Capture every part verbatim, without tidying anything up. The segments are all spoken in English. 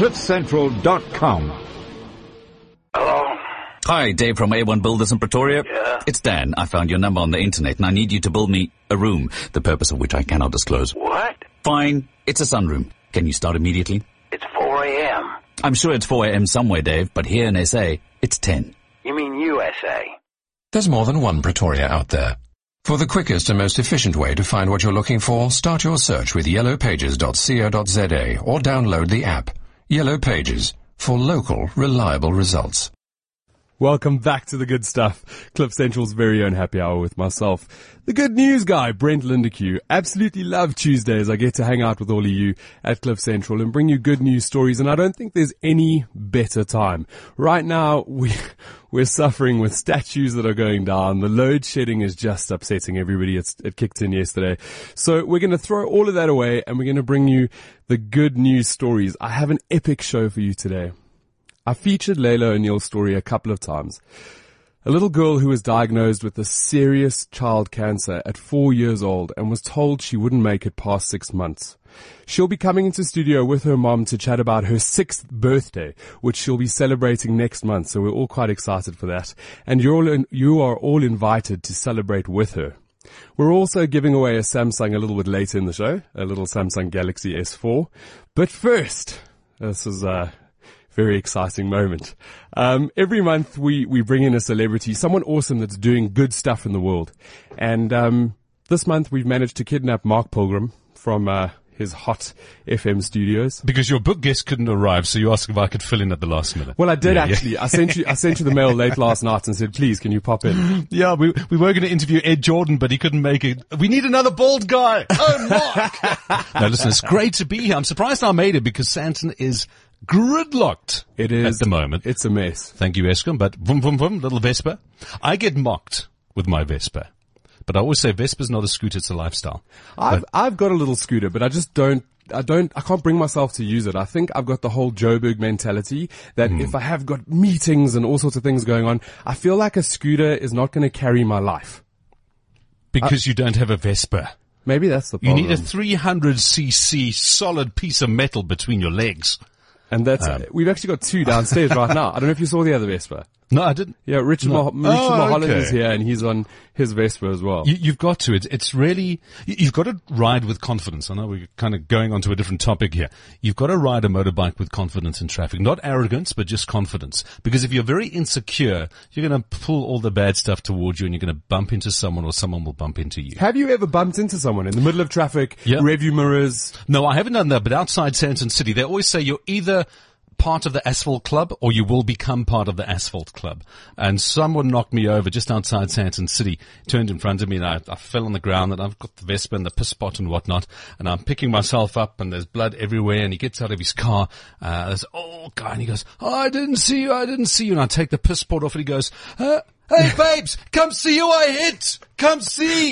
Cliff Central dot com. Hello? Hi, Dave from A one Builders in Pretoria. Yeah? It's Dan. I found your number on the internet and I need you to build me a room, the purpose of which I cannot disclose. What? Fine. It's a sunroom. Can you start immediately? It's four a.m. I'm sure it's four a.m. somewhere, Dave, but here in S A, it's ten. You mean U S A? There's more than one Pretoria out there. For the quickest and most efficient way to find what you're looking for, start your search with yellow pages dot co dot za or download the app. Yellow Pages, for local, reliable results. Welcome back to the good stuff. Cliff Central's very own happy hour with myself, the good news guy, Brent Linderkew. Absolutely love Tuesdays. I get to hang out with all of you at Cliff Central and bring you good news stories. And I don't think there's any better time. Right now, we, we're suffering with statues that are going down. The load shedding is just upsetting everybody. It's, it kicked in yesterday. So we're going to throw all of that away and we're going to bring you the good news stories. I have an epic show for you today. I featured Layla O'Neill's story a couple of times. A little girl who was diagnosed with a serious child cancer at four years old and was told she wouldn't make it past six months. She'll be coming into studio with her mom to chat about her sixth birthday, which she'll be celebrating next month. So we're all quite excited for that. And you're all in, you are all invited to celebrate with her. We're also giving away a Samsung a little bit later in the show, a little Samsung Galaxy S four. But first, this is... Uh, Very exciting moment. Um, every month we, we bring in a celebrity, someone awesome that's doing good stuff in the world. And um, this month we've managed to kidnap Mark Pilgrim from uh, his Hot F M studios. Because your book guest couldn't arrive, so you asked if I could fill in at the last minute. Well, I did yeah, actually. Yeah. I sent you I sent you the mail late last night and said, please, can you pop in? Yeah, we we were going to interview Ed Jordan, but he couldn't make it. We need another bald guy. Oh, Mark. Now, listen, it's great to be here. I'm surprised I made it because Sandton is... gridlocked it is at the moment. It's a mess. Thank you, Eskom. But vroom, vroom, vroom, little Vespa. I get mocked with my Vespa, but I always say Vespa's not a scooter; it's a lifestyle. I've but, I've got a little scooter, but I just don't. I don't. I can't bring myself to use it. I think I've got the whole Joburg mentality that mm. if I have got meetings and all sorts of things going on, I feel like a scooter is not going to carry my life because I, you don't have a Vespa. Maybe that's the problem. You need a three hundred c c solid piece of metal between your legs. And that's, um, we've actually got two downstairs right now. I don't know if you saw the other Vespa. No, I didn't. Yeah, Richard, no. Ma- Richard oh, Mulholland okay. is here and he's on his Vespa as well. You, you've got to. It's, it's really, you've got to ride with confidence. I know we're kind of going on to a different topic here. You've got to ride a motorbike with confidence in traffic. Not arrogance, but just confidence. Because if you're very insecure, you're going to pull all the bad stuff towards you and you're going to bump into someone or someone will bump into you. Have you ever bumped into someone in the middle of traffic, yep. rearview mirrors? No, I haven't done that. But outside Sandton City, they always say you're either... part of the asphalt club or you will become part of the asphalt club. And someone knocked me over just outside Sandton City, turned in front of me and I, I fell on the ground and I've got the Vespa and the piss pot and whatnot and I'm picking myself up and there's blood everywhere and he gets out of his car, uh, this old guy and he goes, oh, I didn't see you, I didn't see you. And I take the piss pot off and he goes, huh? Hey, babes, come see who I hit. Come see.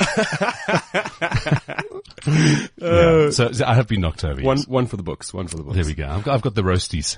yeah, so, so I have been knocked over. Yes. One, one for the books. One for the books. There we go. I've got, I've got the roasties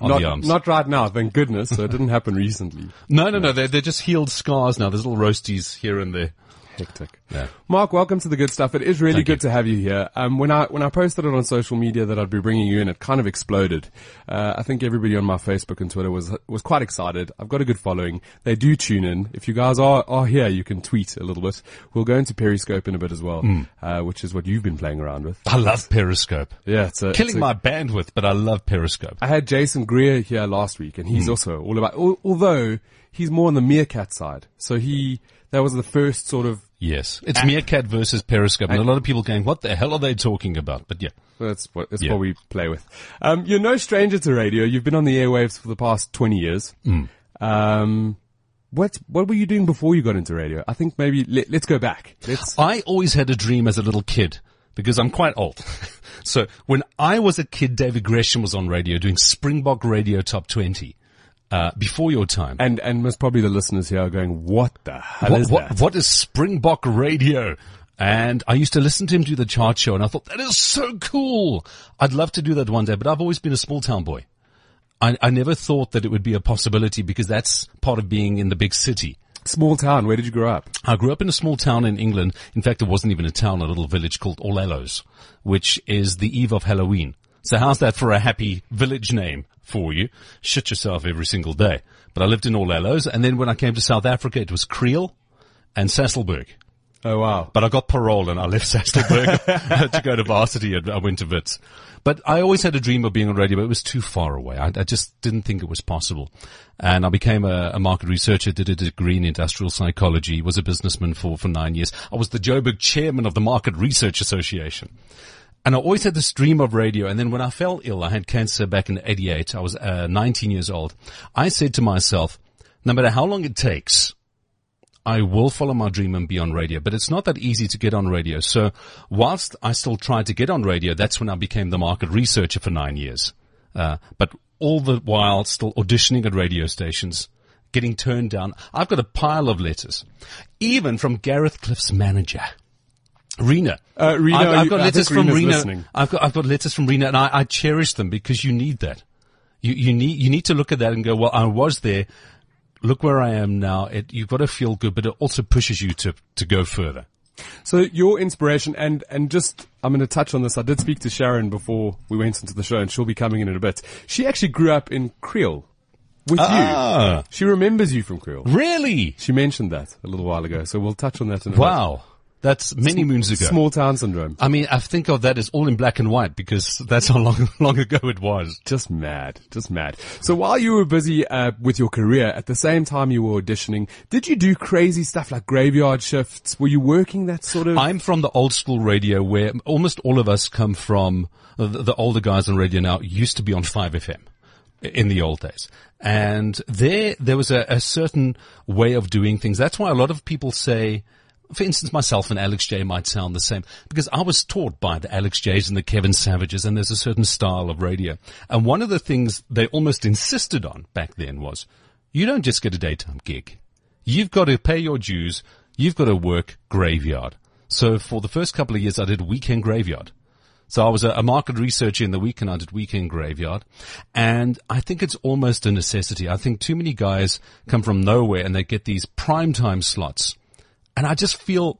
on not, the arms. Not right now, thank goodness. So it didn't happen recently. No, no, no. They're, they're just healed scars now. There's little roasties here and there. Hectic. Yeah. Mark, welcome to the good stuff. It is really Thank good you. to have you here. Um, when I when I posted it on social media that I'd be bringing you in, it kind of exploded. Uh, I think everybody on my Facebook and Twitter was was quite excited. I've got a good following. They do tune in. If you guys are are here, you can tweet a little bit. We'll go into Periscope in a bit as well, mm. uh, which is what you've been playing around with. I love Periscope. Yeah, it's a, killing it's a, my bandwidth, but I love Periscope. I had Jason Greer here last week, and he's mm. also all about. Al- although he's more on the Meerkat side, so he. That was the first sort of... Yes. It's act. Meerkat versus Periscope. And a lot of people going, what the hell are they talking about? But yeah. That's what, that's yeah. what we play with. Um, you're no stranger to radio. You've been on the airwaves for the past twenty years. Mm. Um, what, what were you doing before you got into radio? I think maybe... Let, let's go back. Let's... I always had a dream as a little kid because I'm quite old. So when I was a kid, David Gresham was on radio doing Springbok Radio Top twenty. Uh, before your time. And, and most probably the listeners here are going, what the hell what, is what, that? What is Springbok Radio? And I used to listen to him do the chart show and I thought, that is so cool. I'd love to do that one day, but I've always been a small town boy. I, I never thought that it would be a possibility because that's part of being in the big city. Small town. Where did you grow up? I grew up in a small town in England. In fact, it wasn't even a town, a little village called All Hallows, which is the eve of Halloween. So how's that for a happy village name for you? Shit yourself every single day. But I lived in Orlellos, and then when I came to South Africa, it was Creel and Sasolburg. Oh, wow. But I got parole and I left Sasolburg to go to varsity, and I went to Vits. But I always had a dream of being on radio, but it was too far away. I, I just didn't think it was possible. And I became a, a market researcher, did a degree in industrial psychology, was a businessman for, for nine years. I was the Joburg chairman of the Market Research Association. And I always had this dream of radio. And then when I fell ill, I had cancer back in eighty-eight. I was uh, nineteen years old. I said to myself, no matter how long it takes, I will follow my dream and be on radio, but it's not that easy to get on radio. So whilst I still tried to get on radio, that's when I became the market researcher for nine years. Uh, but all the while still auditioning at radio stations, getting turned down. I've got a pile of letters, even from Gareth Cliff's manager, Rina. Uh, Rina, I've, I've got you, letters from Rina's Rina. Listening. I've got, I've got letters from Rina, and I, I cherish them because you need that. You, you need, you need to look at that and go, well, I was there. Look where I am now. It, you've got to feel good, but it also pushes you to, to go further. So your inspiration, and, and just, I'm going to touch on this. I did speak to Sharon before we went into the show, and she'll be coming in in a bit. She actually grew up in Creole with ah. you. She remembers you from Creole. Really? She mentioned that a little while ago, so we'll touch on that in a wow. bit. Wow. That's many S- moons ago. Small town syndrome. I mean, I think of that as all in black and white because that's how long, long ago it was. Just mad. Just mad. So while you were busy uh, with your career, at the same time you were auditioning, did you do crazy stuff like graveyard shifts? Were you working that sort of... I'm from the old school radio where almost all of us come from, uh, the, the older guys on radio now used to be on five F M. In the old days. And there, there was a, a certain way of doing things. That's why a lot of people say... For instance, myself and Alex J might sound the same because I was taught by the Alex J's and the Kevin Savages, and there's a certain style of radio. And one of the things they almost insisted on back then was you don't just get a daytime gig. You've got to pay your dues. You've got to work graveyard. So for the first couple of years, I did weekend graveyard. So I was a market researcher in the week, and I did weekend graveyard. And I think it's almost a necessity. I think too many guys come from nowhere and they get these primetime slots. And I just feel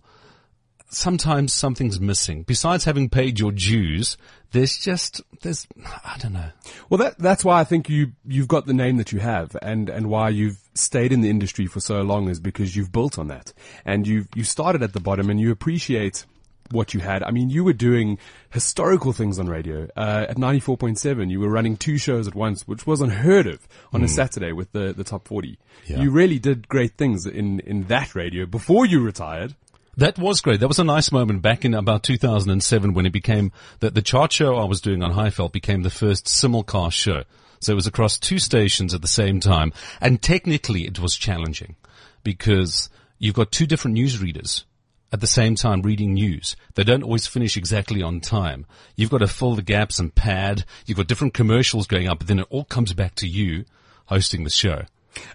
sometimes something's missing. Besides having paid your dues, there's just, there's, I don't know. Well, that, that's why I think you, you've got the name that you have, and, and why you've stayed in the industry for so long is because you've built on that. And you've, you started at the bottom and you appreciate what you had. I mean, you were doing historical things on radio. Uh, at ninety-four point seven, you were running two shows at once, which was unheard of on mm. a Saturday with the, the top forty. Yeah. You really did great things in, in that radio before you retired. That was great. That was a nice moment back in about two thousand seven when it became that the chart show I was doing on Highveld became the first simulcast show. So it was across two stations at the same time. And technically it was challenging because you've got two different newsreaders at the same time reading news. They don't always finish exactly on time. You've got to fill the gaps and pad. You've got different commercials going up, but then it all comes back to you hosting the show.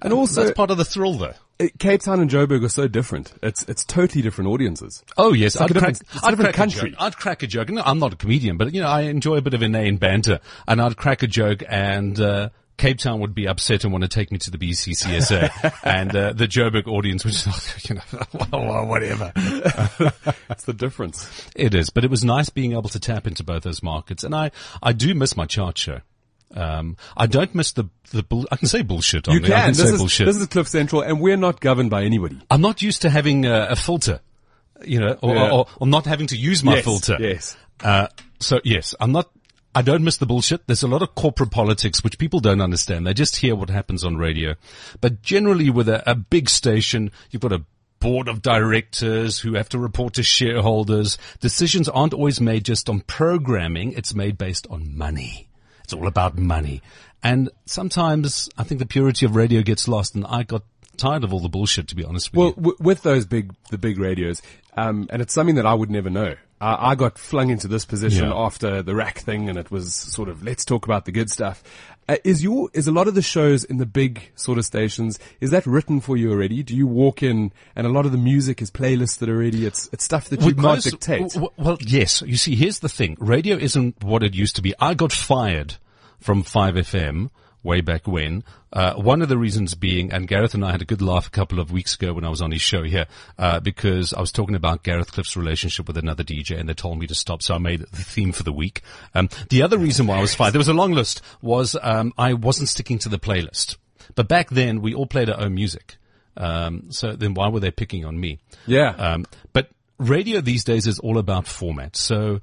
And also, that's part of the thrill, though. It, Cape Town and Joburg are so different. It's it's totally different audiences. Oh yes, like I'd, crack, I'd crack country. a joke. I'd crack a joke. No, I'm not a comedian, but you know, I enjoy a bit of inane banter, and I'd crack a joke, and uh, Cape Town would be upset and want to take me to the B C C S A, and uh, the Joburg audience would just, you know, well, well, whatever. It's the difference. It is, but it was nice being able to tap into both those markets, and I, I do miss my chart show. Um, I don't miss the the. Bull- I can say bullshit on you there. Can. I can this say is, bullshit. This is Cliff Central, and we're not governed by anybody. I'm not used to having a, a filter, you know, or, yeah. or, or not having to use my yes, filter. Yes. Uh, so yes, I'm not. I don't miss the bullshit. There's a lot of corporate politics, which people don't understand. They just hear what happens on radio. But generally with a, a big station, you've got a board of directors who have to report to shareholders. Decisions aren't always made just on programming. It's made based on money. It's all about money. And sometimes I think the purity of radio gets lost, and I got tired of all the bullshit, to be honest with well, you. Well, w- with those big, the big radios, um, and it's something that I would never know. I got flung into this position yeah. after the rack thing, and it was sort of, let's talk about the good stuff. Uh, is your, is a lot of the shows in the big sort of stations, is that written for you already? Do you walk in and a lot of the music is playlisted already? It's, it's stuff that you might dictate. W- well, yes. You see, here's the thing. Radio isn't what it used to be. I got fired from five F M way back when. Uh, one of the reasons being, and Gareth and I had a good laugh a couple of weeks ago when I was on his show here, uh, because I was talking about Gareth Cliff's relationship with another D J and they told me to stop. So I made it the theme for the week. Um, the other reason why I was fired, there was a long list, was, um, I wasn't sticking to the playlist. But back then we all played our own music. Um, so then why were they picking on me? Yeah. Um, but radio these days is all about format. So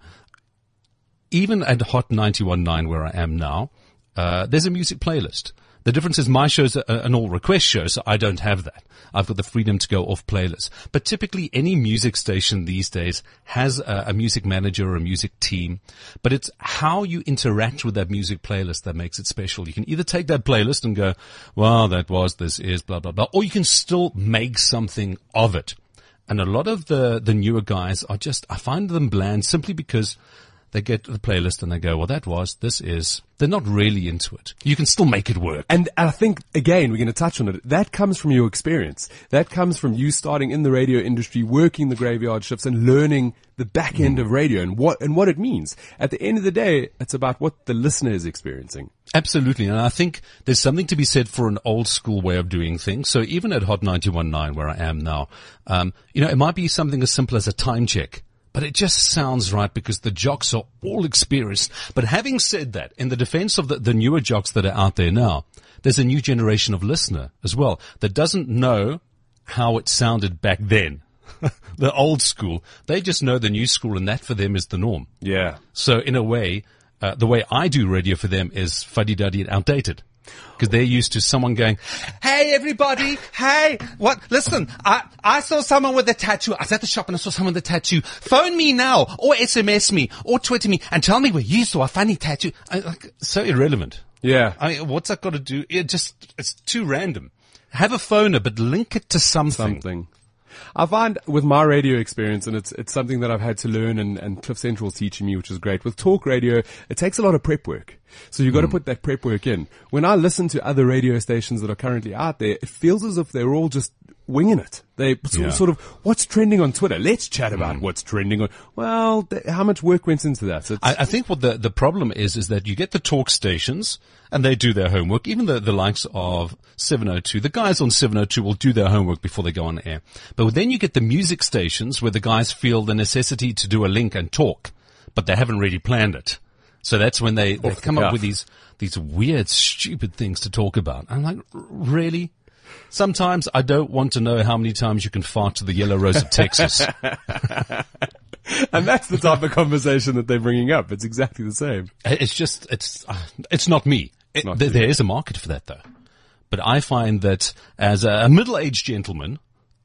even at Hot ninety-one point nine where I am now, uh, there's a music playlist. The difference is my show's an all-request show, so I don't have that. I've got the freedom to go off playlist. But typically any music station these days has a, a music manager or a music team, but it's how you interact with that music playlist that makes it special. You can either take that playlist and go, well, that was, this is, blah, blah, blah, or you can still make something of it. And a lot of the, the newer guys are just, I find them bland simply because they get to the playlist and they go, well, that was, this is. They're not really into it. You can still make it work. And I think, again, we're going to touch on it. That comes from your experience. That comes from you starting in the radio industry, working the graveyard shifts and learning the back end mm. of radio and what, and what it means. At the end of the day, it's about what the listener is experiencing. Absolutely. And I think there's something to be said for an old school way of doing things. So even at Hot ninety-one point nine where I am now, um, you know, it might be something as simple as a time check. But it just sounds right because the jocks are all experienced. But having said that, in the defense of the, the newer jocks that are out there now, there's a new generation of listener as well that doesn't know how it sounded back then. The old school. They just know the new school, and that for them is the norm. Yeah. So in a way, uh, the way I do radio for them is fuddy-duddy and outdated. Because they're used to someone going, hey, everybody, hey, what? Listen, I, I saw someone with a tattoo. I was at the shop and I saw someone with a tattoo. Phone me now or S M S me or Twitter me and tell me where you saw a funny tattoo. I, like, so irrelevant. Yeah. I mean, what's that got to do? It just, it's too random. Have a phoner, but link it to something. Something. I find with my radio experience, and it's it's something that I've had to learn, and, and Cliff Central's teaching me, which is great. With talk radio, it takes a lot of prep work. So you've got mm. to put that prep work in. When I listen to other radio stations that are currently out there, it feels as if they're all just winging it. They yeah. sort of, what's trending on Twitter? Let's chat about mm. what's trending on. Well, th- how much work went into that? So I, I think what the, the problem is, is that you get the talk stations and they do their homework. Even the, the likes of seven oh two, the guys on seven oh two will do their homework before they go on air. But then you get the music stations where the guys feel the necessity to do a link and talk, but they haven't really planned it. So that's when they, they've come up with these, these weird, stupid things to talk about. I'm like, really? Sometimes I don't want to know how many times you can fart to the Yellow Rose of Texas. And that's the type of conversation that they're bringing up. It's exactly the same. It's just, it's, it's not me. It's not it, there is a market for that though. But I find that as a middle-aged gentleman,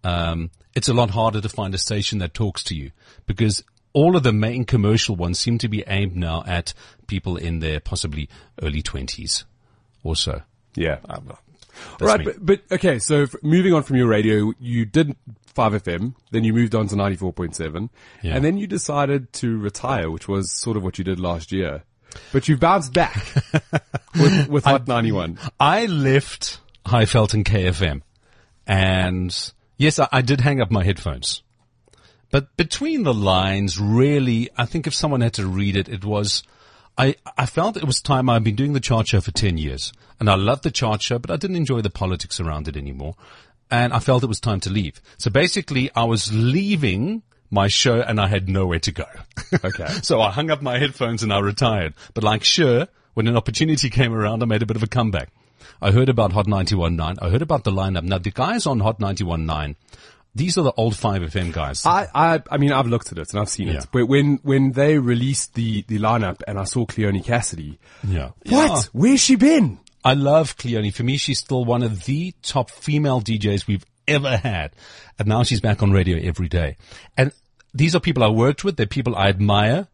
um, it's a lot harder to find a station that talks to you because all of the main commercial ones seem to be aimed now at people in their possibly early twenties or so. Yeah. Um, right, but, but okay, so f- moving on from your radio, you did five F M, then you moved on to ninety-four point seven, yeah. and then you decided to retire, which was sort of what you did last year. But you bounced back with, with Hot ninety-one. I left Highveld and K F M, and yes, I, I did hang up my headphones. But between the lines, really, I think if someone had to read it, it was, I, I felt it was time. I've been doing the chart show for ten years and I loved the chart show, but I didn't enjoy the politics around it anymore. And I felt it was time to leave. So basically I was leaving my show and I had nowhere to go. Okay. So I hung up my headphones and I retired. But like sure, when an opportunity came around, I made a bit of a comeback. I heard about Hot ninety-one point nine. I heard about the lineup. Now the guys on Hot ninety-one point nine, these are the old five F M guys. I, I, I mean, I've looked at it and I've seen yeah. it. But when, when they released the, the lineup and I saw Cleone Cassidy. Yeah. What? Yeah. Where's she been? I love Cleone. For me, she's still one of the top female D Js we've ever had. And now she's back on radio every day. And these are people I worked with. They're people I admire.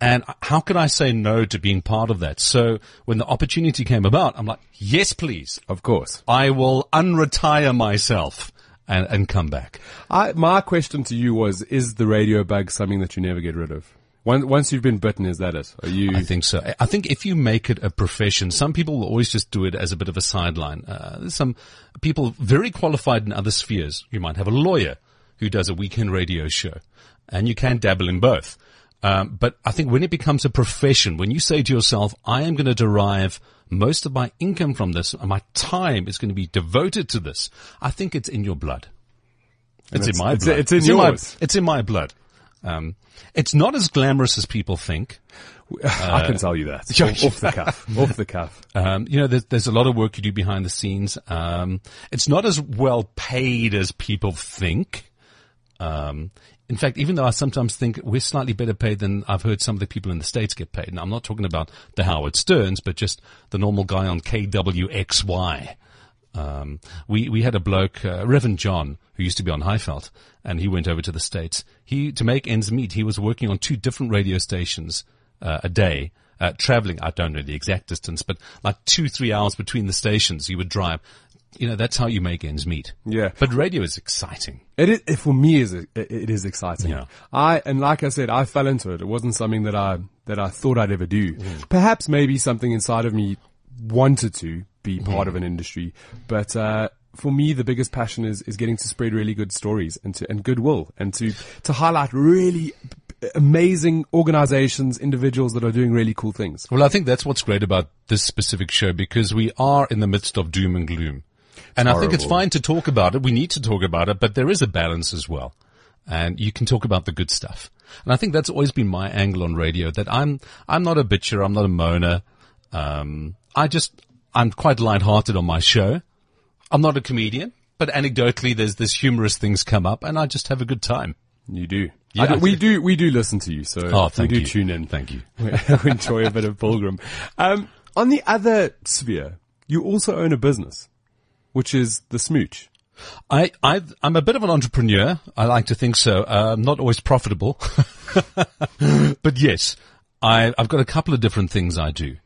And how could I say no to being part of that? So when the opportunity came about, I'm like, yes, please. Of course. I will unretire myself. And, and come back. I, my question to you was, is the radio bug something that you never get rid of? Once, once you've been bitten, is that it? Are you? I think so. I think if you make it a profession, some people will always just do it as a bit of a sideline. Uh, there's some people very qualified in other spheres. You might have a lawyer who does a weekend radio show, and you can dabble in both. Um, but I think when it becomes a profession, when you say to yourself, I am going to derive most of my income from this, and my time is going to be devoted to this, I think it's in your blood. It's, it's in my it's, blood. It's in it's yours. In my, it's in my blood. Um, it's not as glamorous as people think. Uh, I can tell you that. off, off the cuff. Off the cuff. Um, you know, there's, there's a lot of work you do behind the scenes. Um, it's not as well paid as people think. Um, in fact, even though I sometimes think we're slightly better paid than I've heard some of the people in the States get paid. And I'm not talking about the Howard Sterns, but just the normal guy on K W X Y. Um, we, we had a bloke, uh, Reverend John, who used to be on Highveld, and he went over to the States. He, to make ends meet, he was working on two different radio stations, uh, a day, uh, traveling. I don't know the exact distance, but like two, three hours between the stations he would drive. You know, that's how you make ends meet. Yeah. But radio is exciting. It is, for me, is it, it is exciting. Yeah. I, and like I said, I fell into it. It wasn't something that I, that I thought I'd ever do. Mm. Perhaps maybe something inside of me wanted to be part of an industry. But, uh, for me, the biggest passion is, is getting to spread really good stories and to, and goodwill and to, to highlight really amazing organizations, individuals that are doing really cool things. Well, I think that's what's great about this specific show, because we are in the midst of doom and gloom. And I think it's fine to talk about it. We need to talk about it, but there is a balance as well. And you can talk about the good stuff. And I think that's always been my angle on radio, that I'm, I'm not a bitcher. I'm not a moaner. Um, I just, I'm quite lighthearted on my show. I'm not a comedian, but anecdotally there's this humorous things come up and I just have a good time. You do. Yeah, do, we do, we do listen to you. So oh, thank we do you. Tune in. Thank you. We enjoy a bit of Pilgrim. Um, on the other sphere, you also own a business, which is the smooch. I, I, I'm a bit of an entrepreneur. I like to think so. Uh, I'm not always profitable, but yes, I, I've got a couple of different things I do.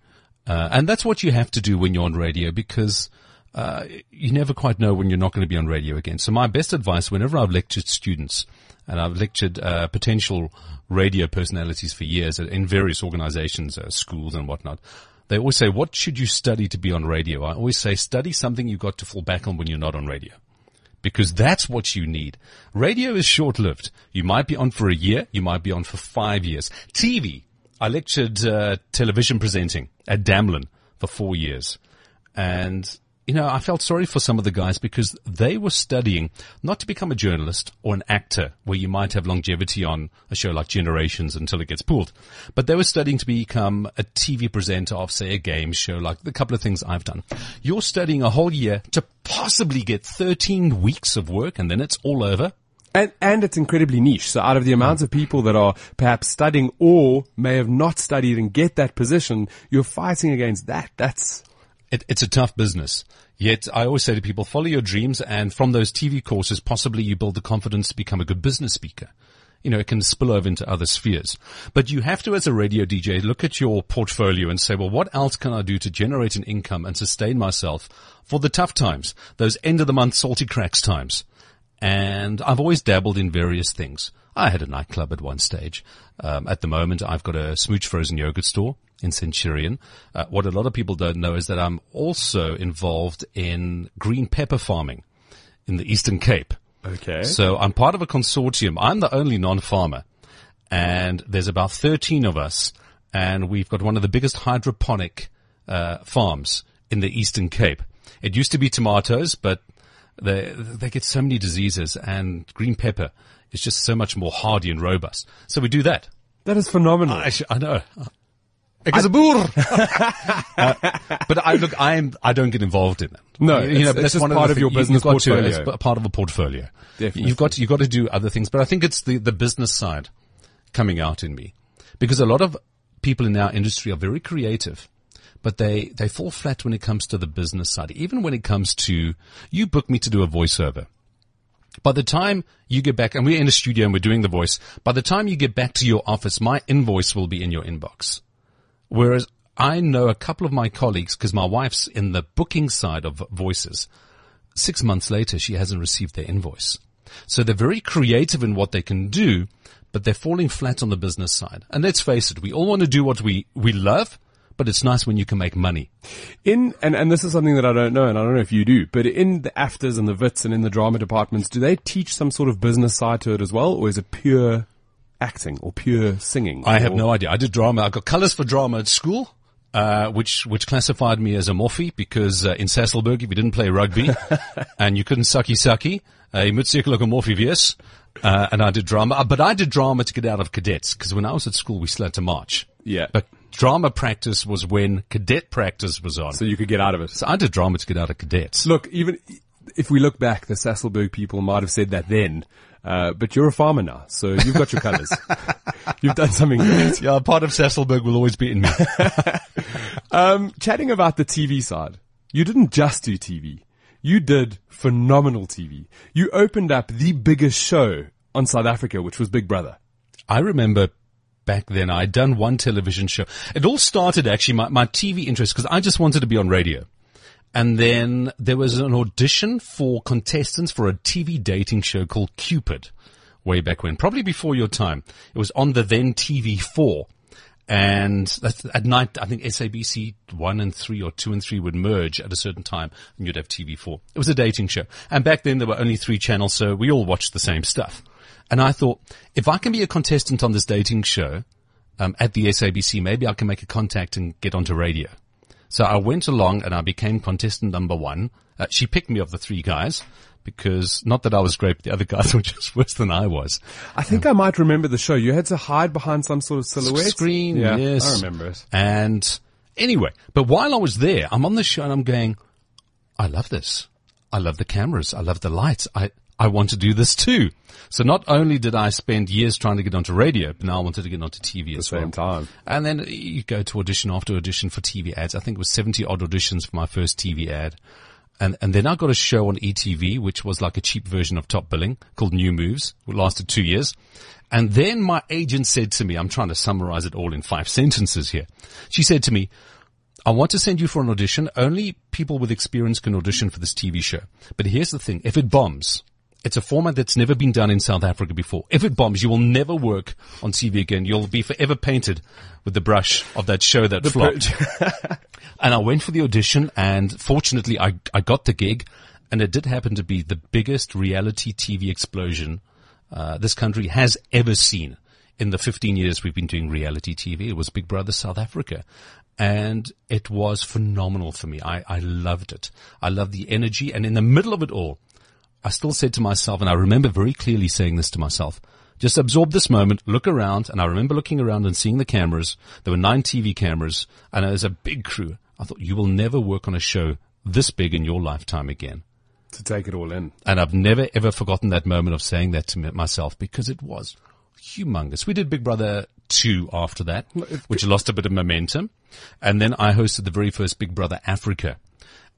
Uh, and that's what you have to do when you're on radio, because uh you never quite know when you're not going to be on radio again. So my best advice, whenever I've lectured students, and I've lectured uh potential radio personalities for years in various organizations, uh, schools and whatnot, they always say, what should you study to be on radio? I always say, study something you've got to fall back on when you're not on radio, because that's what you need. Radio is short-lived. You might be on for a year. You might be on for five years. T V. I lectured uh, television presenting at Damlin for four years. And, you know, I felt sorry for some of the guys, because they were studying not to become a journalist or an actor, where you might have longevity on a show like Generations until it gets pulled. But they were studying to become a T V presenter of, say, a game show, like the couple of things I've done. You're studying a whole year to possibly get thirteen weeks of work, and then it's all over. And, and it's incredibly niche. So out of the amounts of people that are perhaps studying or may have not studied and get that position, you're fighting against that. That's it, it's a tough business. Yet I always say to people, follow your dreams. And from those T V courses, possibly you build the confidence to become a good business speaker. You know, it can spill over into other spheres, but you have to, as a radio D J, look at your portfolio and say, well, what else can I do to generate an income and sustain myself for the tough times, those end of the month salty cracks times? And I've always dabbled in various things. I had a nightclub at one stage. Um, at the moment, I've got a smooch frozen yogurt store in Centurion. Uh, what a lot of people don't know is that I'm also involved in green pepper farming in the Eastern Cape. Okay. So I'm part of a consortium. I'm the only non-farmer. And there's about thirteen of us. And we've got one of the biggest hydroponic uh farms in the Eastern Cape. It used to be tomatoes, but They, they get so many diseases, and green pepper is just so much more hardy and robust. So we do that. That is phenomenal. I, I know. It's a boor. But I look, I am, I don't get involved in that. No, you, you know, that's just part of, of your business portfolio. To, it's part of a portfolio. Definitely. You've got to, you've got to do other things, but I think it's the, the business side coming out in me, because a lot of people in our industry are very creative. But they, they fall flat when it comes to the business side. Even when it comes to, you book me to do a voiceover. By the time you get back, and we're in a studio and we're doing the voice, by the time you get back to your office, my invoice will be in your inbox. Whereas I know a couple of my colleagues, because my wife's in the booking side of voices, six months later, she hasn't received their invoice. So they're very creative in what they can do, but they're falling flat on the business side. And let's face it, we all want to do what we, we love. But it's nice when you can make money. In, and, and this is something that I don't know, and I don't know if you do, but in the afters and the Vits and in the drama departments, do they teach some sort of business side to it as well, or is it pure acting or pure singing? I or? have no idea. I did drama. I got colors for drama at school. Uh, which, which classified me as a morphy because, uh, in Sasolburg, if you didn't play rugby and you couldn't sucky sucky, uh, you might see a morphy vies. Uh, and I did drama, but I did drama to get out of cadets because when I was at school, we still had to march. Yeah. But drama practice was when cadet practice was on. So you could get out of it. So I did drama to get out of cadets. Look, even if we look back, the Sasolburg people might have said that then. Uh, but you're a farmer now, so you've got your colours. You've done something great. Yeah, part of Sasolburg will always be in me. um, chatting about the T V side, you didn't just do T V. You did phenomenal T V. You opened up the biggest show on South Africa, which was Big Brother. I remember back then I'd done one television show. It all started actually, my, my T V interest, because I just wanted to be on radio. And then there was an audition for contestants for a T V dating show called Cupid way back when, probably before your time. It was on the then T V four. And that's, at night, I think S A B C one and three or two and three would merge at a certain time and you'd have T V four. It was a dating show. And back then there were only three channels, so we all watched the same stuff. And I thought, if I can be a contestant on this dating show, um, at the S A B C, maybe I can make a contact and get onto radio. So I went along and I became contestant number one. Uh, she picked me of the three guys because not that I was great, but the other guys were just worse than I was. I think um, I might remember the show. You had to hide behind some sort of silhouette. Screen, yeah, yes. I remember it. And anyway, but while I was there, I'm on the show and I'm going, I love this. I love the cameras. I love the lights. I, I want to do this too. So not only did I spend years trying to get onto radio, but now I wanted to get onto T V as well. At the same time. And then you go to audition after audition for T V ads. I think it was seventy odd auditions for my first T V ad. And, and then I got a show on E T V, which was like a cheap version of Top Billing called New Moves. It lasted two years. And then my agent said to me, I'm trying to summarize it all in five sentences here. She said to me, I want to send you for an audition. Only people with experience can audition for this T V show. But here's the thing. If it bombs, it's a format that's never been done in South Africa before. If it bombs, you will never work on T V again. You'll be forever painted with the brush of that show that the flopped. And I went for the audition, and fortunately, I, I got the gig, and it did happen to be the biggest reality T V explosion uh, this country has ever seen in the fifteen years we've been doing reality T V. It was Big Brother South Africa. And it was phenomenal for me. I, I loved it. I loved the energy. And in the middle of it all, I still said to myself, and I remember very clearly saying this to myself, just absorb this moment, look around, and I remember looking around and seeing the cameras. There were nine T V cameras, and it was a big crew. I thought, you will never work on a show this big in your lifetime again. To take it all in. And I've never, ever forgotten that moment of saying that to myself because it was humongous. We did Big Brother two after that, which lost a bit of momentum. And then I hosted the very first Big Brother Africa.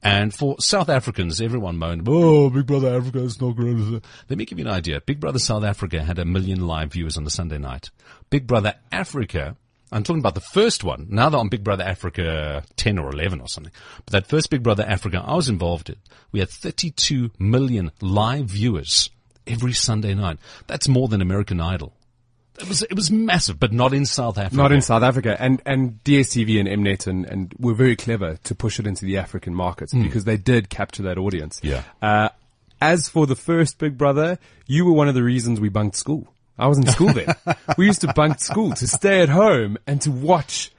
And for South Africans, everyone moaned, oh, Big Brother Africa is not good. Let me give you an idea. Big Brother South Africa had a million live viewers on the Sunday night. Big Brother Africa, I'm talking about the first one. Now they're on Big Brother Africa ten or eleven or something. But that first Big Brother Africa I was involved in, we had thirty-two million live viewers every Sunday night. That's more than American Idol. It was, it was massive, but not in South Africa. Not in South Africa. And, and D S T V and Mnet and, and were very clever to push it into the African markets mm. because they did capture that audience. Yeah. Uh, as for the first Big Brother, you were one of the reasons we bunked school. I was in school then. We used to bunk school to stay at home and to watch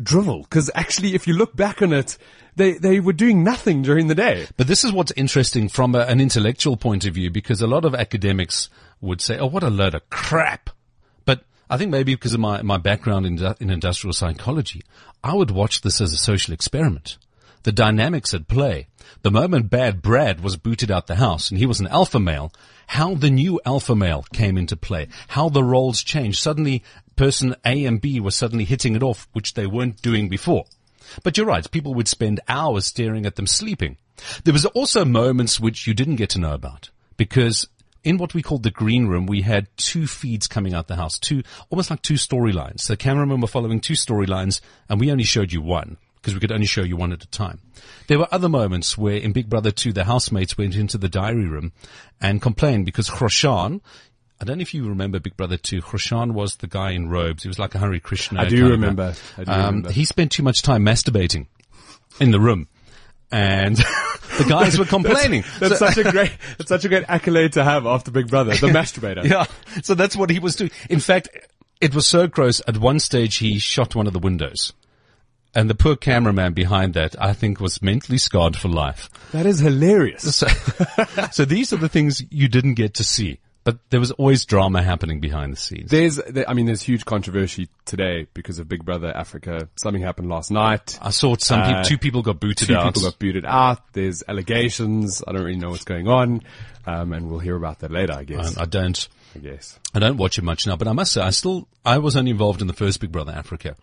drivel. Cause actually, if you look back on it, They they were doing nothing during the day. But this is what's interesting from a, an intellectual point of view, because a lot of academics would say, oh, what a load of crap. I think maybe because of my, my background in, in industrial psychology, I would watch this as a social experiment. The dynamics at play. The moment Bad Brad was booted out the house and he was an alpha male, how the new alpha male came into play, how the roles changed. Suddenly, person A and B were suddenly hitting it off, which they weren't doing before. But you're right, people would spend hours staring at them sleeping. There was also moments which you didn't get to know about because in what we called the green room, we had two feeds coming out the house, two, almost like two storylines. The cameramen were following two storylines and we only showed you one because we could only show you one at a time. There were other moments where in Big Brother two, the housemates went into the diary room and complained because Hrushan, I don't know if you remember Big Brother two, Hrushan was the guy in robes. He was like a Hare Krishna. I do remember. I do um, remember. He spent too much time masturbating in the room and The guys were complaining. That's, that's so, such a great, that's such a great accolade to have after Big Brother, the masturbator. Yeah. So that's what he was doing. In fact, it was so gross. At one stage, he shot one of the windows. And the poor cameraman behind that, I think, was mentally scarred for life. That is hilarious. So, so these are the things you didn't get to see. But there was always drama happening behind the scenes. There's, there, I mean, there's huge controversy today because of Big Brother Africa. Something happened last night. I saw some uh, people, two people got booted two out. Two people got booted out. There's allegations. I don't really know what's going on. Um, and we'll hear about that later, I guess. I, I don't. I guess. I don't watch it much now, but I must say, I still, I was only involved in the first Big Brother Africa.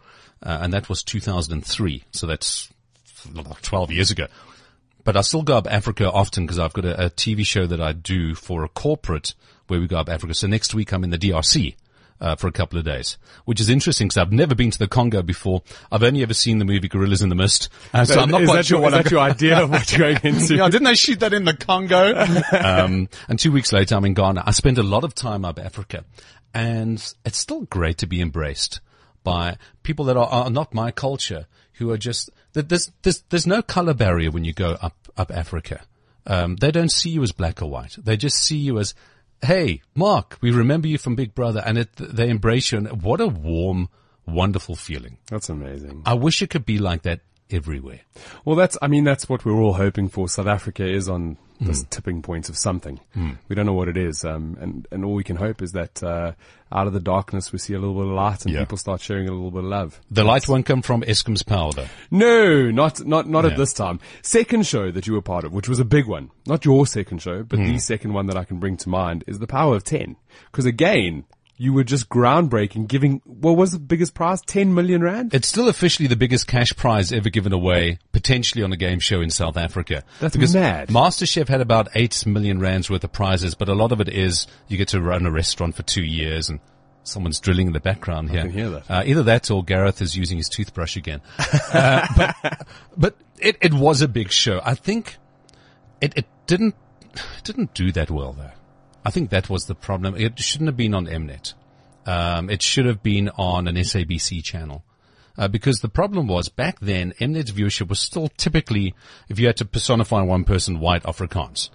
Uh, and that was two thousand three. So that's twelve years ago. But I still go up Africa often because I've got a, a T V show that I do for a corporate where we go up Africa. So next week I'm in the D R C uh, for a couple of days, which is interesting because I've never been to the Congo before. I've only ever seen the movie Gorillas in the Mist. Uh, so, so I'm not quite sure what your idea of what you're going into. Yeah, didn't they shoot that in the Congo? um, and two weeks later I'm in Ghana. I spend a lot of time up Africa, and it's still great to be embraced by people that are, are not my culture, who are just, there's, there's, there's no color barrier when you go up, up Africa. Um, they don't see you as black or white. They just see you as, hey, Mark, we remember you from Big Brother, and it, they embrace you. And what a warm, wonderful feeling. That's amazing. I wish it could be like that everywhere. Well, that's, I mean, that's what we're all hoping for. South Africa is on this mm. tipping point of something. Mm. We don't know what it is. Um, and, and all we can hope is that, uh, out of the darkness, we see a little bit of light, and yeah. people start sharing a little bit of love. The light That's... won't come from Eskom's power, though. No, not, not, not yeah. at this time. Second show that you were part of, which was a big one, not your second show, but mm. the second one that I can bring to mind is the Power of ten. Cause again, you were just groundbreaking, giving, what was the biggest prize? ten million rand? It's still officially the biggest cash prize ever given away, potentially on a game show in South Africa. That's because mad. MasterChef had about eight million rands worth of prizes, but a lot of it is you get to run a restaurant for two years and someone's drilling in the background here. I can hear that. Uh, either that or Gareth is using his toothbrush again. uh, but but it, it was a big show. I think it, it didn't, it didn't do that well though. I think that was the problem. It shouldn't have been on Mnet. Um, it should have been on an S A B C channel. Uh, because the problem was, back then, Mnet's viewership was still typically, if you had to personify one person, white Afrikaans.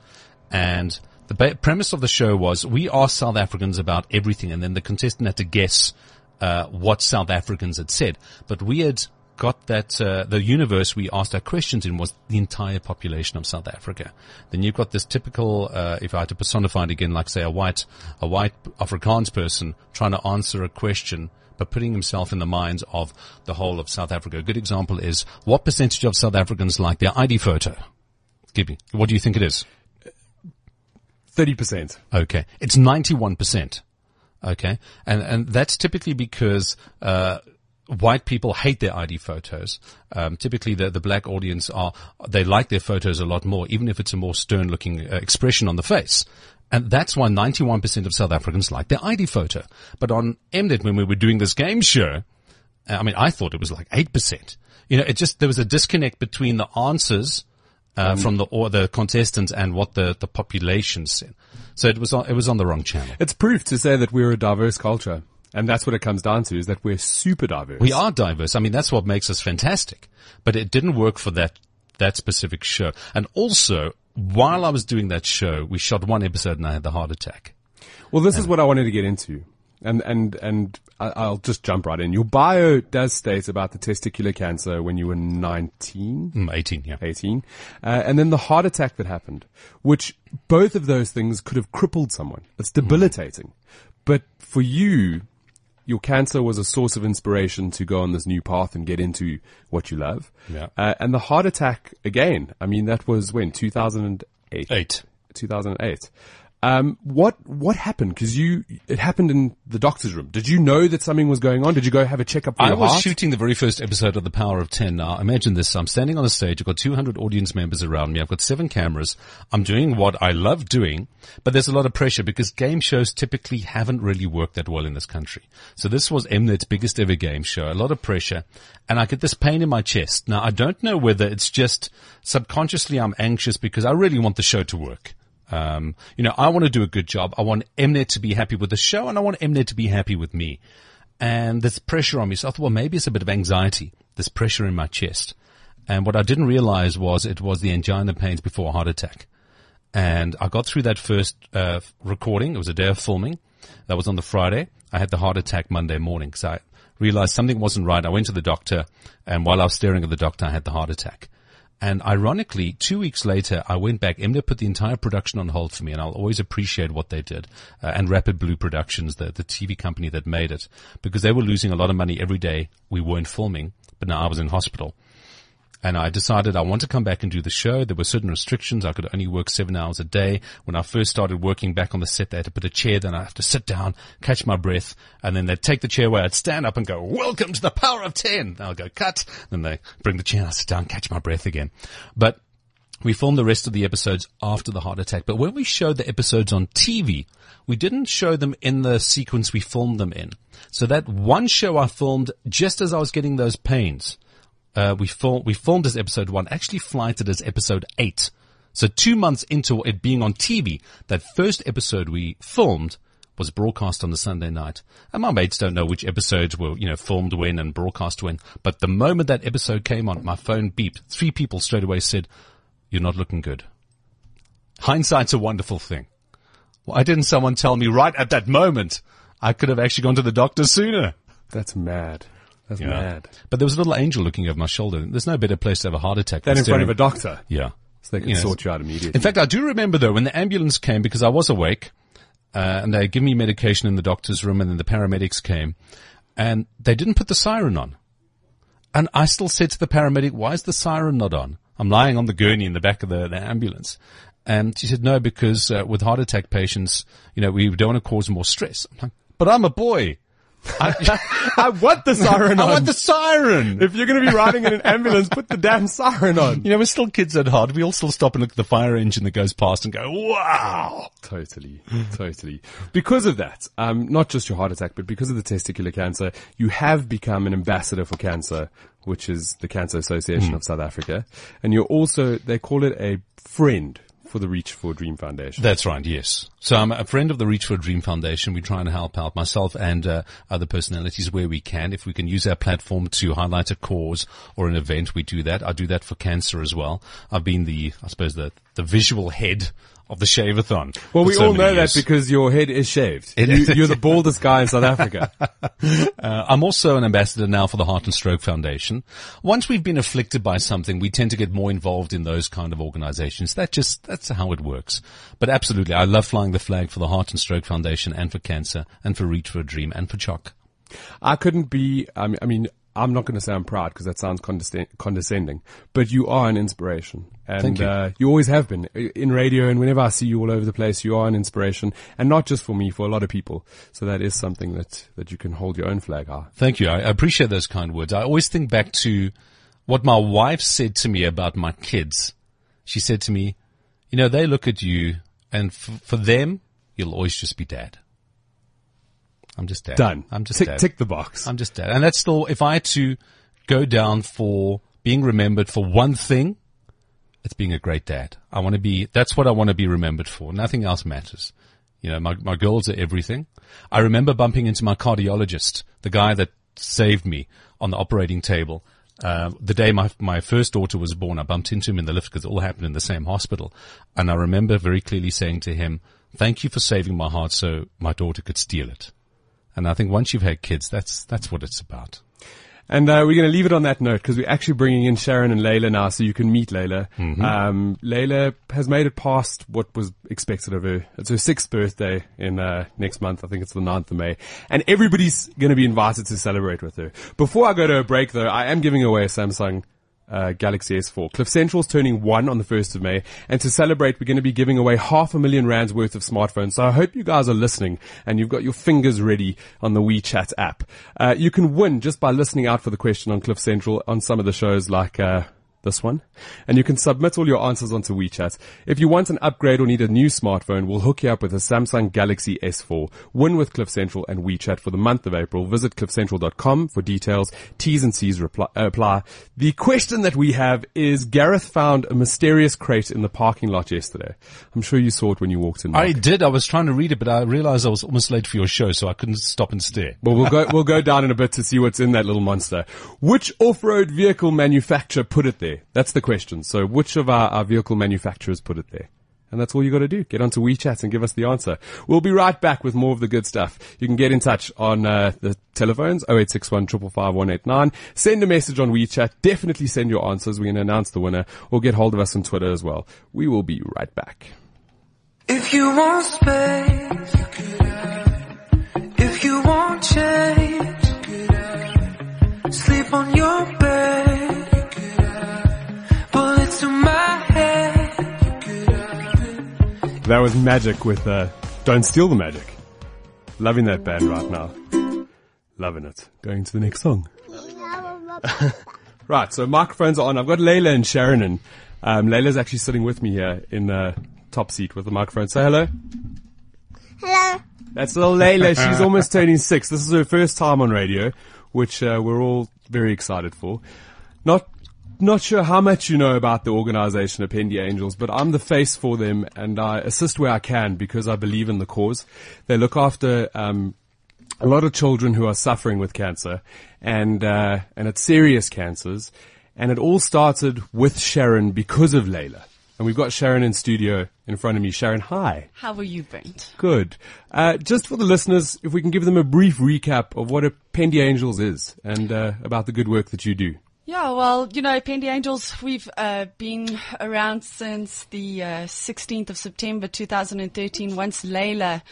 And the ba- premise of the show was, we asked South Africans about everything, and then the contestant had to guess uh, what South Africans had said. But we had got that, uh, the universe we asked our questions in was the entire population of South Africa. Then you've got this typical, uh, if I had to personify it again, like say a white, a white Afrikaans person trying to answer a question, but putting himself in the minds of the whole of South Africa. A good example is, what percentage of South Africans like their I D photo? Give me, what do you think it is? thirty percent. Okay. It's ninety-one percent. Okay. And, and that's typically because, uh, white people hate their I D photos. Um, typically the, the black audience are, they like their photos a lot more, even if it's a more stern looking uh, expression on the face. And that's why ninety-one percent of South Africans like their I D photo. But on Mnet, when we were doing this game show, I mean, I thought it was like eight percent. You know, it just, there was a disconnect between the answers, uh, mm. from the, or the contestants and what the, the population said. So it was on, it was on the wrong channel. It's proof to say that we're a diverse culture. And that's what it comes down to, is that we're super diverse. We are diverse. I mean, that's what makes us fantastic. But it didn't work for that, that specific show. And also, while I was doing that show, we shot one episode and I had the heart attack. Well, this and is what I wanted to get into. And, and, and I'll just jump right in. Your bio does state about the testicular cancer when you were nineteen. Mm, eighteen, yeah. eighteen. Uh, and then the heart attack that happened, which both of those things could have crippled someone. It's debilitating. Mm. But for you, your cancer was a source of inspiration to go on this new path and get into what you love. Yeah. Uh, and the heart attack, again, I mean, that was when? two thousand eight? Eight. two thousand eight. Um, what, what happened? Cause you, it happened in the doctor's room. Did you know that something was going on? Did you go have a checkup? I was heart? shooting the very first episode of The Power of ten. Now imagine this. I'm standing on a stage. I've got two hundred audience members around me. I've got seven cameras. I'm doing what I love doing, but there's a lot of pressure because game shows typically haven't really worked that well in this country. So this was Mnet's biggest ever game show. A lot of pressure, and I get this pain in my chest. Now I don't know whether it's just subconsciously I'm anxious because I really want the show to work. Um, you know, I want to do a good job. I want Mnet to be happy with the show, and I want Mnet to be happy with me. And there's pressure on me. So I thought, well, maybe it's a bit of anxiety, this pressure in my chest. And what I didn't realize was it was the angina pains before a heart attack. And I got through that first uh, recording. It was a day of filming. That was on the Friday. I had the heart attack Monday morning because I realized something wasn't right. I went to the doctor, and while I was staring at the doctor, I had the heart attack. And ironically, two weeks later, I went back. Mnet put the entire production on hold for me, and I'll always appreciate what they did. Uh, and Rapid Blue Productions, the, the T V company that made it, because they were losing a lot of money every day. We weren't filming, but now I was in hospital. And I decided I want to come back and do the show. There were certain restrictions. I could only work seven hours a day. When I first started working back on the set, they had to put a chair. Then I had to sit down, catch my breath. And then they'd take the chair away. I'd stand up and go, welcome to the power of ten. I'll go, cut. Then they bring the chair and I sit down, catch my breath again. But we filmed the rest of the episodes after the heart attack. But when we showed the episodes on T V, we didn't show them in the sequence we filmed them in. So that one show I filmed just as I was getting those pains. Uh, we, fil- we filmed as episode one, actually flighted as episode eight. So two months into it being on T V, that first episode we filmed was broadcast on the Sunday night. And my mates don't know which episodes were, you know, filmed when and broadcast when. But the moment that episode came on, my phone beeped. Three people straight away said, you're not looking good. Hindsight's a wonderful thing. Why didn't someone tell me right at that moment? I could have actually gone to the doctor sooner. That's mad. That's yeah. mad. But there was a little angel looking over my shoulder. There's no better place to have a heart attack than in front of a doctor. Yeah. So they can you know, sort you out immediately. In fact, I do remember, though, when the ambulance came, because I was awake, uh, and they gave me medication in the doctor's room, and then the paramedics came, and they didn't put the siren on. And I still said to the paramedic, why is the siren not on? I'm lying on the gurney in the back of the, the ambulance. And she said, no, because uh, with heart attack patients, you know, we don't want to cause more stress. I'm like, but I'm a boy. I, I want the siren on. I want the siren. If you're going to be riding in an ambulance, put the damn siren on. You know, we're still kids at heart. We all still stop and look at the fire engine that goes past and go, wow. Totally. Totally. Because of that, um, not just your heart attack, but because of the testicular cancer, you have become an ambassador for cancer, which is the Cancer Association mm. of South Africa. And you're also, they call it a friend for the Reach for a Dream Foundation. That's right, yes. So I'm a friend of the Reach for a Dream Foundation. We try and help out, myself and uh, other personalities where we can. If we can use our platform to highlight a cause or an event, we do that. I do that for cancer as well. I've been the, I suppose, the, the visual head of the shave-a-thon. Well, we all know that because your head is shaved. You, you're the baldest guy in South Africa. uh, I'm also an ambassador now for the Heart and Stroke Foundation. Once we've been afflicted by something, we tend to get more involved in those kind of organizations. That just, that's how it works. But absolutely, I love flying the flag for the Heart and Stroke Foundation and for cancer and for Reach for a Dream and for C H O C. I couldn't be, I mean, I mean I'm not going to say I'm proud because that sounds condescending, but you are an inspiration. And Thank you. Uh, you always have been in radio, and whenever I see you all over the place, you are an inspiration, and not just for me, for a lot of people. So that is something that, that you can hold your own flag high. Thank you. I appreciate those kind words. I always think back to what my wife said to me about my kids. She said to me, you know, they look at you, and f- for them, you'll always just be dad. I'm just dad. Done. I'm just tick, dad. Tick the box. I'm just dad. And that's still, if I had to go down for being remembered for one thing, it's being a great dad. I want to be, that's what I want to be remembered for. Nothing else matters. You know, my, my girls are everything. I remember bumping into my cardiologist, the guy that saved me on the operating table. Uh, the day my, my first daughter was born, I bumped into him in the lift because it all happened in the same hospital. And I remember very clearly saying to him, thank you for saving my heart so my daughter could steal it. And I think once you've had kids, that's that's what it's about. And uh, we're going to leave it on that note because we're actually bringing in Sharon and Layla now so you can meet Layla. Mm-hmm. Um, Layla has made it past what was expected of her. It's her sixth birthday in uh, next month. I think it's the ninth of May. And everybody's going to be invited to celebrate with her. Before I go to a break, though, I am giving away a Samsung Uh, Galaxy S four. Cliff Central's turning one on the first of May, and to celebrate, we're going to be giving away half a million rands worth of smartphones. So I hope you guys are listening and you've got your fingers ready on the WeChat app. Uh, you can win just by listening out for the question on Cliff Central on some of the shows like, uh, this one. And you can submit all your answers onto WeChat. If you want an upgrade or need a new smartphone, we'll hook you up with a Samsung Galaxy S four. Win with Cliff Central and WeChat for the month of April. Visit cliff central dot com for details. T's and C's reply, uh, apply. The question that we have is, Gareth found a mysterious crate in the parking lot yesterday. I'm sure you saw it when you walked in, Mark. I did. I was trying to read it, but I realized I was almost late for your show, so I couldn't stop and stare. Well, we'll go, we'll go down in a bit to see what's in that little monster. Which off-road vehicle manufacturer put it there? there? That's the question. So which of our, our vehicle manufacturers put it there? And that's all you got to do. Get onto WeChat and give us the answer. We'll be right back with more of the good stuff. You can get in touch on uh, the telephones, oh eight six one, five five five, one eight nine. Send a message on WeChat. Definitely send your answers. We can announce the winner, or get hold of us on Twitter as well. We will be right back. If you want space, if you want change, sleep on your bed, bullets to my head. That was Magic with uh, Don't Steal the Magic. Loving that band right now. Loving it. Going to the next song. Right, so microphones are on. I've got Layla and Sharon in. Um, Layla's actually sitting with me here in the top seat with the microphone. Say hello. Hello. That's little Layla. She's almost turning six. This is her first time on radio, which uh, we're all very excited for. Not... Not sure how much you know about the organization Appendi Angels, but I'm the face for them, and I assist where I can because I believe in the cause. They look after um, a lot of children who are suffering with cancer, and uh, and it's serious cancers. And it all started with Sharon because of Layla. And we've got Sharon in studio in front of me. Sharon, hi. How are you, Brent? Good. Uh, just for the listeners, if we can give them a brief recap of what Appendi Angels is and uh, about the good work that you do. Yeah, well, you know, Appendi Angels, we've uh, been around since the uh, sixteenth of September two thousand thirteen, once Layla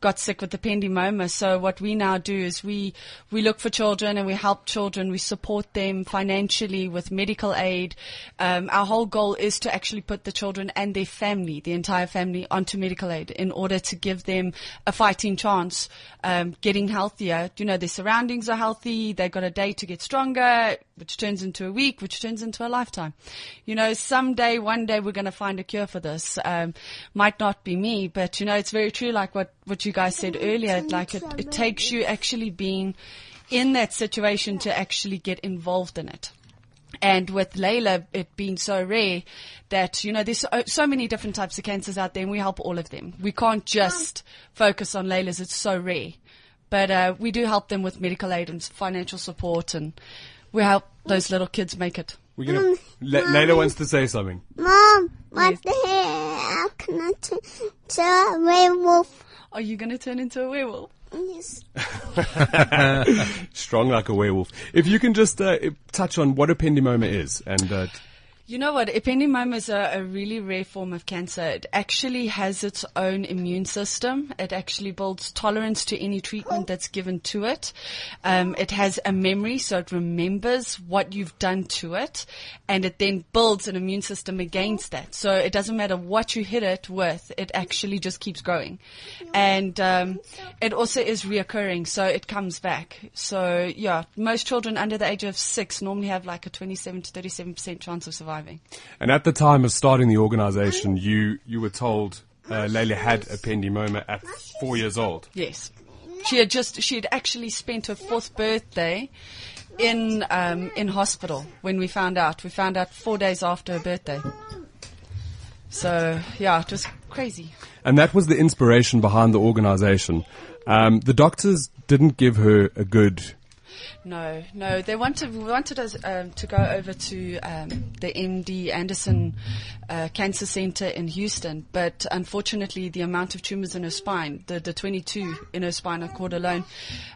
got sick with ependymoma. So what we now do is we, we look for children and we help children. We support them financially with medical aid. Um, our whole goal is to actually put the children and their family, the entire family, onto medical aid in order to give them a fighting chance, um, getting healthier. You know, their surroundings are healthy. They've got a day to get stronger, which turns into a week, which turns into a lifetime. You know, someday, one day, we're going to find a cure for this. Um, might not be me, but, you know, it's very true, like what, what you guys said earlier. Like, it, it takes you actually being in that situation to actually get involved in it. And with Layla, it being so rare that, you know, there's so, so many different types of cancers out there, and we help all of them. We can't just focus on Layla's. It's so rare. But uh, we do help them with medical aid and financial support, and we help those little kids make it. We're gonna, um, Le- Layla wants to say something. Mom, what yes. the hell? How can I turn into a werewolf? Are you going to turn into a werewolf? Yes. Strong like a werewolf. If you can just uh, touch on what ependymoma is. And uh, you know what? Ependymoma is a, a really rare form of cancer. It actually has its own immune system. It actually builds tolerance to any treatment that's given to it. Um, it has a memory, so it remembers what you've done to it, and it then builds an immune system against that. So it doesn't matter what you hit it with, it actually just keeps growing. And um, it also is reoccurring, so it comes back. So, yeah, most children under the age of six normally have like a twenty-seven to thirty-seven percent chance of survival. And at the time of starting the organisation, you, you were told uh, Layla had ependymoma at four years old. Yes. She had just she had actually spent her fourth birthday in um, in hospital when we found out. We found out four days after her birthday. So, yeah, it was crazy. And that was the inspiration behind the organisation. Um, the doctors didn't give her a good... No, no. They wanted we wanted us um, to go over to um, the M D Anderson uh, Cancer Center in Houston, but unfortunately, the amount of tumors in her spine, the, the twenty-two in her spinal cord alone,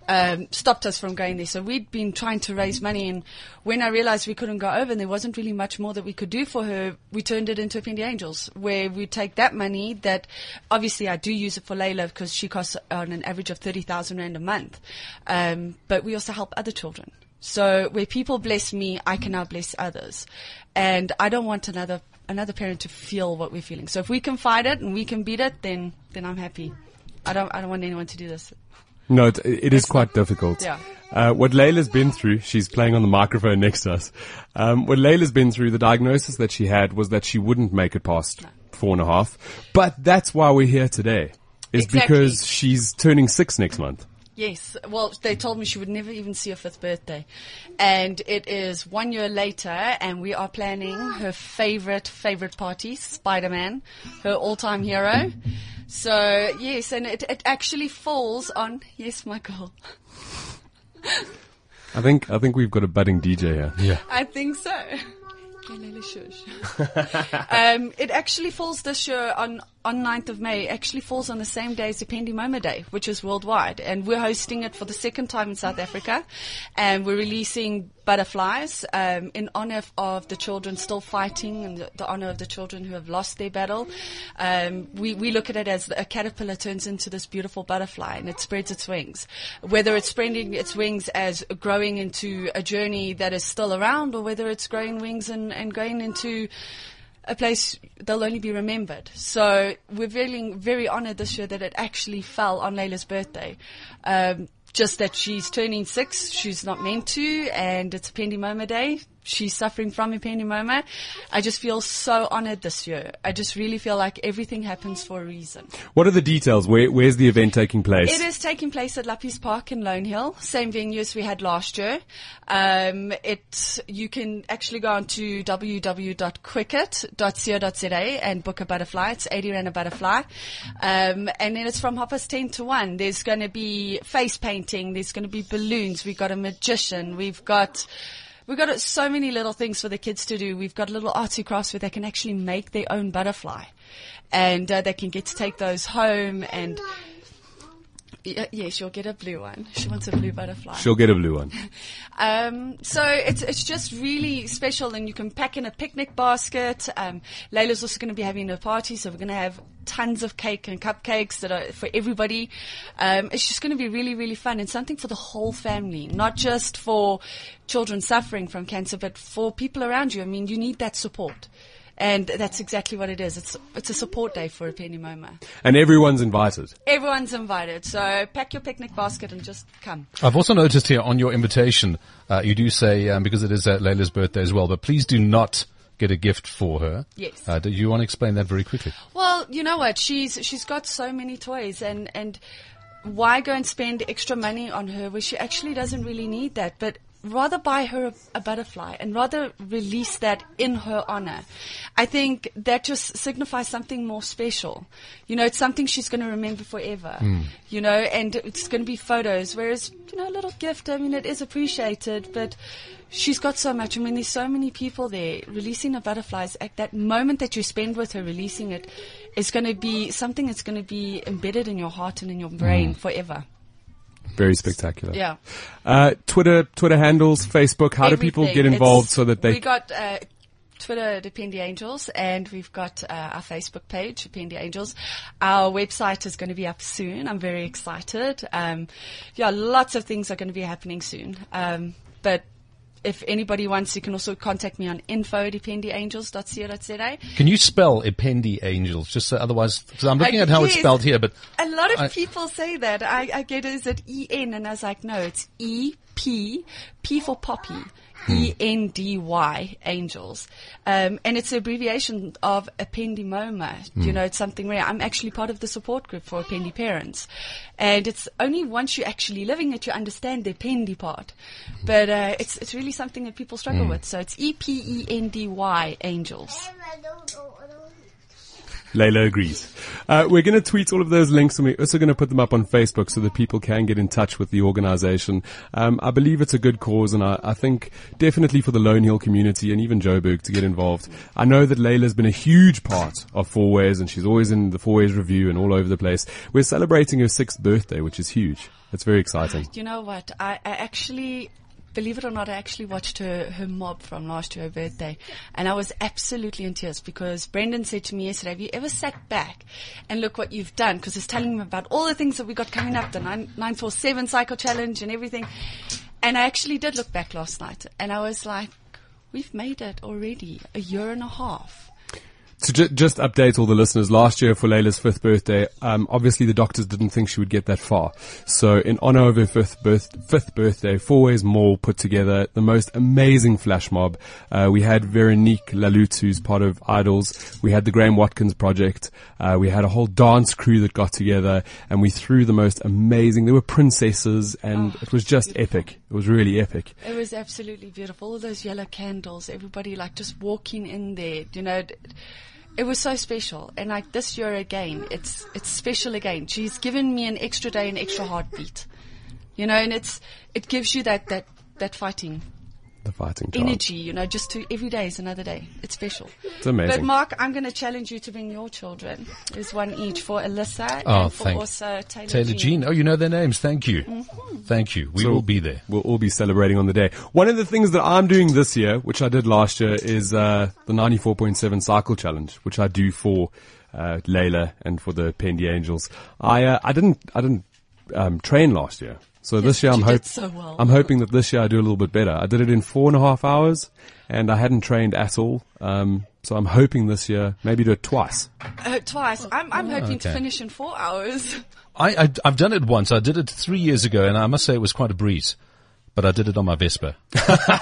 um, stopped us from going there. So we'd been trying to raise money, and when I realized we couldn't go over, and there wasn't really much more that we could do for her, we turned it into Appendi Angels, where we take that money that, obviously, I do use it for Layla because she costs on an average of thirty thousand rand a month, um, but we also help other children. So where people bless me, I can now bless others, and I don't want another another parent to feel what we're feeling. So if we can fight it and we can beat it, then then I'm happy. I don't I don't want anyone to do this. No, it, it is quite difficult. Yeah. Uh, what Layla's been through, she's playing on the microphone next to us. Um, what Layla's been through, the diagnosis that she had was that she wouldn't make it past no. four and a half. But that's why we're here today, is exactly. because she's turning six next month. Yes. Well, they told me she would never even see her fifth birthday. And it is one year later, and we are planning her favorite, favorite party, Spider-Man, her all-time hero. So, yes, and it, it actually falls on, yes, Michael. I think I think we've got a budding D J here. Yeah. I think so. um, it actually falls this year on, on ninth of May. It actually falls on the same day as Ipendi Moma Day, which is worldwide. And we're hosting it for the second time in South Africa. And we're releasing butterflies um, in honor of the children still fighting and the, the honor of the children who have lost their battle. Um, we, we look at it as a caterpillar turns into this beautiful butterfly and it spreads its wings. Whether it's spreading its wings as growing into a journey that is still around, or whether it's growing wings and, and going into a place they'll only be remembered. So we're feeling very honored this year that it actually fell on Layla's birthday. Um, just that she's turning six, she's not meant to, and it's Ipendi Moma Day. She's suffering from Ipendi Moma. I just feel so honored this year. I just really feel like everything happens for a reason. What are the details? Where, where's the event taking place? It is taking place at Lappies Park in Lone Hill, same venue as we had last year. Um, it you can actually go on to w w w dot quicket dot co dot z a and book a butterfly. It's eighty rand a butterfly. Um, and then it's from half past ten to one. There's going to be face painting. There's going to be balloons. We've got a magician. We've got... We've got so many little things for the kids to do. We've got little artsy crafts where they can actually make their own butterfly. And uh, they can get to take those home. And, yeah, yeah, she'll get a blue one. She wants a blue butterfly. She'll get a blue one. um, so it's it's just really special. And you can pack in a picnic basket. Um, Layla's also going to be having a party, so we're going to have tons of cake and cupcakes that are for everybody. Um, it's just going to be really, really fun and something for the whole family, not just for children suffering from cancer, but for people around you. I mean, you need that support. And that's exactly what it is. It's it's a support day for Ipendi Moma. And everyone's invited. Everyone's invited. So pack your picnic basket and just come. I've also noticed here on your invitation, uh, you do say, um, because it is uh, Layla's birthday as well, but please do not get a gift for her. Yes. Uh, do you want to explain that very quickly? Well, you know what? She's she's got so many toys, and, and why go and spend extra money on her where she actually doesn't really need that? But rather buy her a, a butterfly and rather release that in her honor. I think that just signifies something more special. You know, it's something she's going to remember forever, mm. you know, and it's going to be photos. Whereas, you know, a little gift, I mean, it is appreciated, but she's got so much. I mean, there's so many people there. Releasing a butterfly, at that moment that you spend with her, releasing it is going to be something that's going to be embedded in your heart and in your brain mm. forever. Very spectacular. Yeah. Uh, Twitter, Twitter handles, Facebook. How Everything. Do people get involved it's, so that they? We got uh, Twitter, Ipendi Angels, and we've got uh, our Facebook page, Ipendi Angels. Our website is going to be up soon. I'm very excited. Um, yeah, lots of things are going to be happening soon. Um, but if anybody wants, you can also contact me on info at ipendi angels dot co dot z a. Can you spell Ipendi Angels? Just so otherwise, because I'm looking uh, at how yes, it's spelled here, but a lot of I, people say that. I, I get, is it E N? And I was like, no, it's E P, P for Poppy, hmm. E N D Y, Angels. Um, and it's an abbreviation of Ipendi Moma. Hmm. You know, it's something rare. I'm actually part of the support group for Ipendi parents. And it's only once you're actually living it, you understand the Ipendi part. But uh, it's, it's really something that people struggle mm. with. So it's E P E N D Y, Angels. Layla agrees. Uh, we're going to tweet all of those links, and we're also going to put them up on Facebook so that people can get in touch with the organization. Um, I believe it's a good cause, and I, I think definitely for the Lone Hill community and even Joburg to get involved. I know that Layla's been a huge part of Four Ways, and she's always in the Four Ways Review and all over the place. We're celebrating her sixth birthday, which is huge. It's very exciting. You know what? I, I actually... Believe it or not, I actually watched her, her mob from last year, her birthday, and I was absolutely in tears because Brendan said to me yesterday, have you ever sat back and look what you've done? Because he's telling me about all the things that we got coming up, the nine forty-seven cycle challenge and everything. And I actually did look back last night, and I was like, we've made it already, a year and a half. So ju- just update all the listeners, last year for Layla's fifth birthday, um, obviously the doctors didn't think she would get that far. So in honor of her fifth, birth- fifth birthday, Four Ways Mall put together the most amazing flash mob. Uh, we had Veronique Lalutz, who's part of Idols. We had the Graham Watkins Project. Uh, we had a whole dance crew that got together, and we threw the most amazing, there were princesses, and oh, it was just beautiful. Epic. It was really epic. It was absolutely beautiful. All those yellow candles, everybody like just walking in there, you know. D- It was so special, and like this year again, it's it's special again. She's given me an extra day, an extra heartbeat, you know, and it's it gives you that that that fighting. the fighting chance. Energy, you know, just to every day is another day. It's special. It's amazing. But Mark, I'm going to challenge you to bring your children. There's one each for Alyssa oh, and for also Taylor, Taylor Jean. Jean. Oh, you know their names. Thank you. Mm-hmm. Thank you. We so will be there. We'll all be celebrating on the day. One of the things that I'm doing this year, which I did last year, is uh, the ninety-four point seven cycle challenge, which I do for uh, Layla and for the Pendy Angels. I uh, I didn't I didn't um, train last year. So yes, this year I'm, hope- so well. I'm hoping that this year I do a little bit better. I did it in four and a half hours and I hadn't trained at all. Um, so I'm hoping this year maybe do it twice. Uh, twice. I'm, I'm hoping okay. to finish in four hours. I, I, I've done it once. I did it three years ago and I must say it was quite a breeze. But I did it on my Vespa. Uh.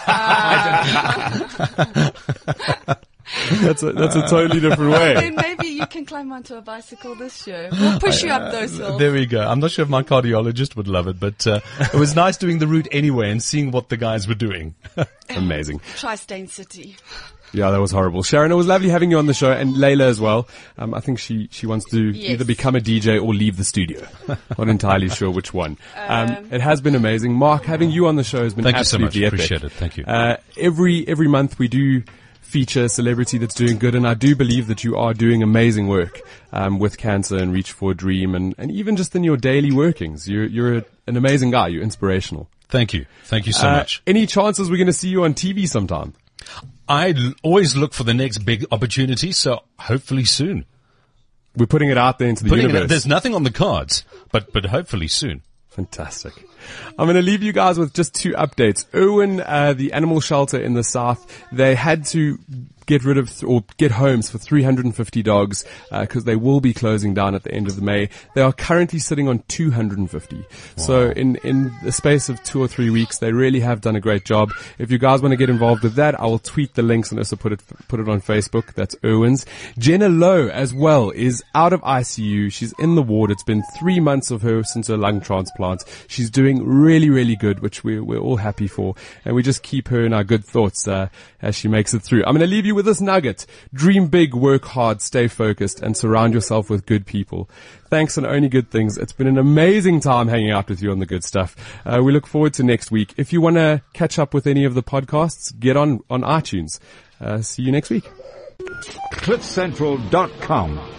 That's a, that's a totally different way. Then maybe you can climb onto a bicycle this year. We'll push I, you up those hills. There we go. I'm not sure if my cardiologist would love it, but uh, it was nice doing the route anyway and seeing what the guys were doing. Amazing. Try Sandton City. Yeah, that was horrible. Sharon, it was lovely having you on the show, and Layla as well. Um, I think she, she wants to yes. either become a D J or leave the studio. Not entirely sure which one. Um, um, it has been amazing. Mark, having you on the show has been absolutely epic. Thank you so much. Appreciate it. Thank you. Uh, every, every month we do feature a celebrity that's doing good, and I do believe that you are doing amazing work um, with cancer and Reach for a Dream, and, and even just in your daily workings. You're, you're a, an amazing guy. You're inspirational. Thank you. Thank you so uh, much. Any chances we're going to see you on T V sometime? I l- always look for the next big opportunity, so hopefully soon. We're putting it out there into the putting universe. It, there's nothing on the cards, but but hopefully soon. Fantastic. I'm going to leave you guys with just two updates. Irwin, uh, the animal shelter in the south, they had to get rid of th- or get homes for three hundred fifty dogs because uh, they will be closing down at the end of the May. They are currently sitting on two hundred fifty. Wow. So in, in the space of two or three weeks, they really have done a great job. If you guys want to get involved with that, I will tweet the links and also put it put it on Facebook. That's Irwin's. Jenna Lowe as well is out of I C U. She's in the ward. It's been three months of her since her lung transplant. She's doing really, really good, which we're, we're all happy for. And we just keep her in our good thoughts uh, as she makes it through. I'm going to leave you with this nugget. Dream big, work hard, stay focused, and surround yourself with good people. Thanks and only good things. It's been an amazing time hanging out with you on The Good Stuff. Uh, we look forward to next week. If you want to catch up with any of the podcasts, get on, on iTunes. Uh, see you next week. cliff central dot com